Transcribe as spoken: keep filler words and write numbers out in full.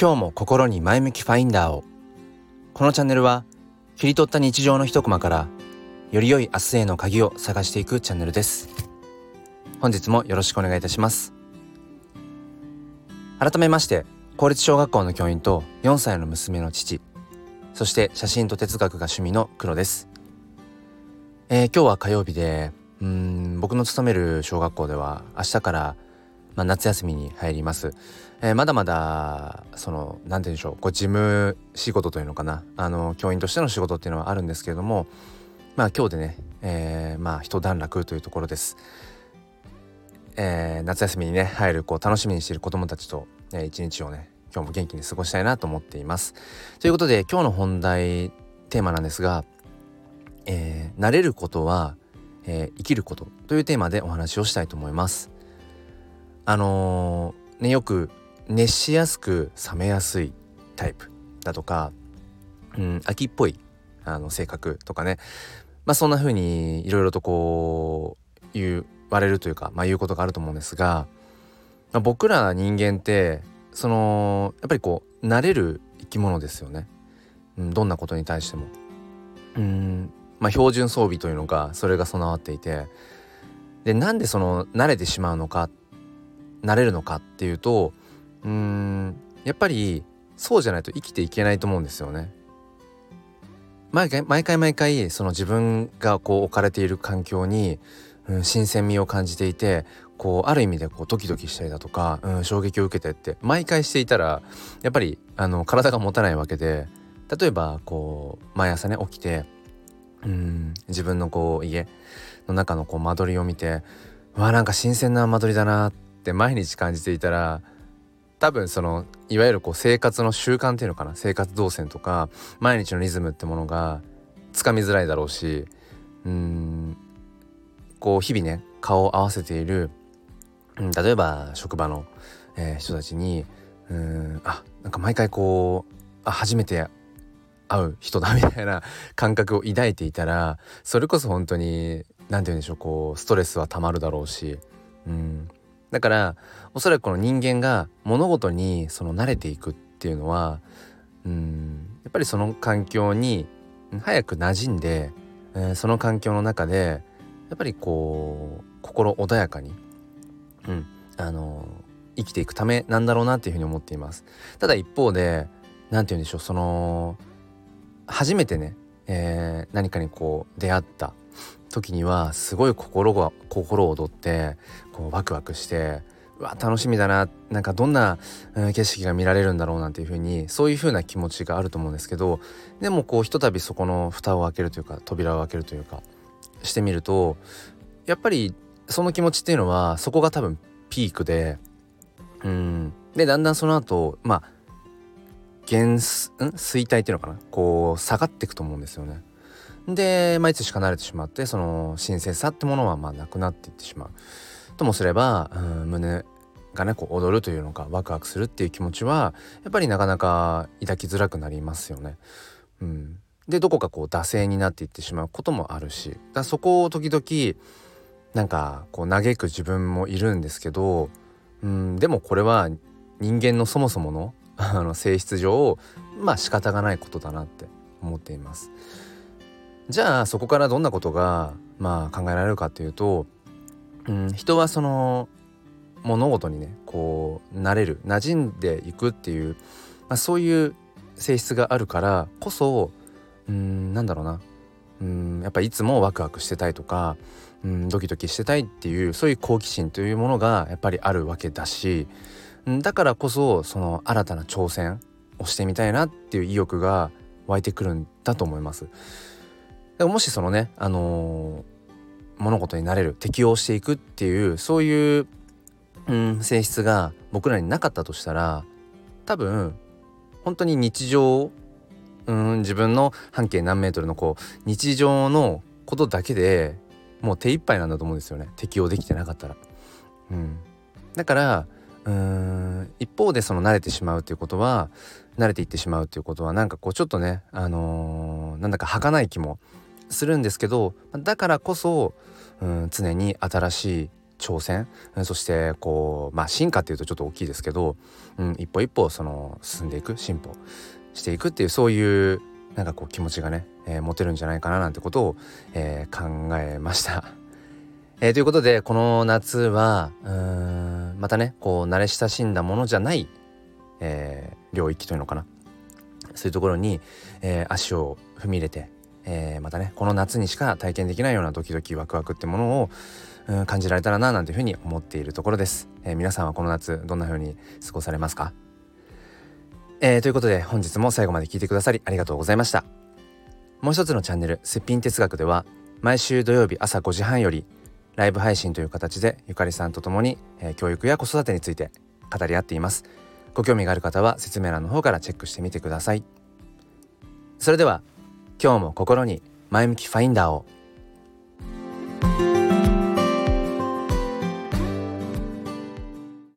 今日も心に前向きファインダーを。このチャンネルは切り取った日常の一コマからより良い明日への鍵を探していくチャンネルです。本日もよろしくお願いいたします。改めまして公立小学校の教員とよんさいの娘の父、そして写真と哲学が趣味の黒です。えー、今日は火曜日で、うーん僕の勤める小学校では明日からまあ、夏休みに入ります。えー、まだまだその何て言うんでしょう、こう事務仕事というのかな、あの教員としての仕事っていうのはあるんですけれども、まあ今日でね、えー、まあ一段落というところです。えー、夏休みにね入るこう楽しみにしている子どもたちと、えー、一日をね今日も元気に過ごしたいなと思っています。ということで今日の本題テーマなんですが、えー、慣れることは、えー、生きることというテーマでお話をしたいと思います。あのーね、よく熱しやすく冷めやすいタイプだとか、うん、秋っぽいあの性格とかね、まあ、そんな風にいろいろとこう言われるというか、まあ、言うことがあると思うんですが、まあ、僕ら人間ってそのやっぱりこう慣れる生き物ですよね。うん、どんなことに対しても、うんまあ、標準装備というのかそれが備わっていて、でなんでその慣れてしまうのかなれるのかっていうと、うーんやっぱりそうじゃないと生きていけないと思うんですよね。毎回毎回毎回その自分がこう置かれている環境に、うん、新鮮味を感じていて、こうある意味でこうドキドキしたりだとか、うん、衝撃を受けてって毎回していたらやっぱりあの体が持たないわけで、例えばこう毎朝ね起きて、うん自分のこう家の中のこう間取りを見て、うわなんか新鮮な間取りだなってって毎日感じていたら、多分そのいわゆるこう生活の習慣っていうのかな、生活動線とか毎日のリズムってものがつかみづらいだろうし、うーんこう日々ね顔を合わせている、うん、例えば職場の、えー、人たちに、うーんあなんか毎回こうあ初めて会う人だみたいな感覚を抱いていたら、それこそ本当に何て言うんでしょう、こうストレスはたまるだろうし、うんだからおそらくこの人間が物事にその慣れていくっていうのは、うんやっぱりその環境に早く馴染んで、えー、その環境の中でやっぱりこう心穏やかに、うんあのー、生きていくためなんだろうなっていうふうに思っています。ただ一方でなんて言うんでしょう、その初めてね、えー、何かにこう出会った時にはすごい心が心躍ってこうワクワクして、うわ楽しみだな、なんかどんな、うん、景色が見られるんだろうなんていう風に、そういう風な気持ちがあると思うんですけど、でもこうひとたびそこの蓋を開けるというか扉を開けるというかしてみると、やっぱりその気持ちっていうのはそこが多分ピークで、うんでだんだんその後まあ減ん衰退っていうのかな、こう下がっていくと思うんですよね。で、まあ、いつしか慣れてしまって、その新鮮さってものはまあなくなっていってしまうともすれば、うん胸がねこう踊るというのかワクワクするっていう気持ちはやっぱりなかなか抱きづらくなりますよね。うん、でどこかこう惰性になっていってしまうこともあるし、だそこを時々なんかこう嘆く自分もいるんですけど、うんでもこれは人間のそもそものあの性質上まあ仕方がないことだなって思っています。じゃあそこからどんなことが、まあ、考えられるかというと、うん、人はその物事にねこう慣れる馴染んでいくっていう、まあ、そういう性質があるからこそ、うん、なんだろうな、うん、やっぱりいつもワクワクしてたいとか、うん、ドキドキしてたいっていうそういう好奇心というものがやっぱりあるわけだし、だからこそその新たな挑戦をしてみたいなっていう意欲が湧いてくるんだと思います。もしそのね、あのー、物事に慣れる適応していくっていうそういう、うん、性質が僕らになかったとしたら、多分本当に日常、うん、自分の半径何メートルのこう日常のことだけでもう手一杯なんだと思うんですよね、適応できてなかったら。うん、だからうーん一方でその慣れてしまうということは慣れていってしまうということはなんかこうちょっとね、あのー、なんだか儚い気もするんですけど、だからこそ、うん、常に新しい挑戦、そしてこう、まあ、進化っていうとちょっと大きいですけど、うん、一歩一歩その進んでいく、進歩していくっていう、そういうなんかこう気持ちがね、えー、持てるんじゃないかななんてことを、えー、考えました、えー、ということで、この夏はうーんまたねこう慣れ親しんだものじゃない、えー、領域というのかな、そういうところに、えー、足を踏み入れて、えー、またねこの夏にしか体験できないようなドキドキワクワクってものをうん感じられたらななんていうふうに思っているところです、えー、皆さんはこの夏どんな風に過ごされますか？えー、ということで、本日も最後まで聞いてくださりありがとうございました。もう一つのチャンネル、すっぴん哲学では、毎週土曜日朝ごじはんよりライブ配信という形でゆかりさんと共に、えー、教育や子育てについて語り合っています。ご興味がある方は説明欄の方からチェックしてみてください。それでは今日も心に前向きファインダーを。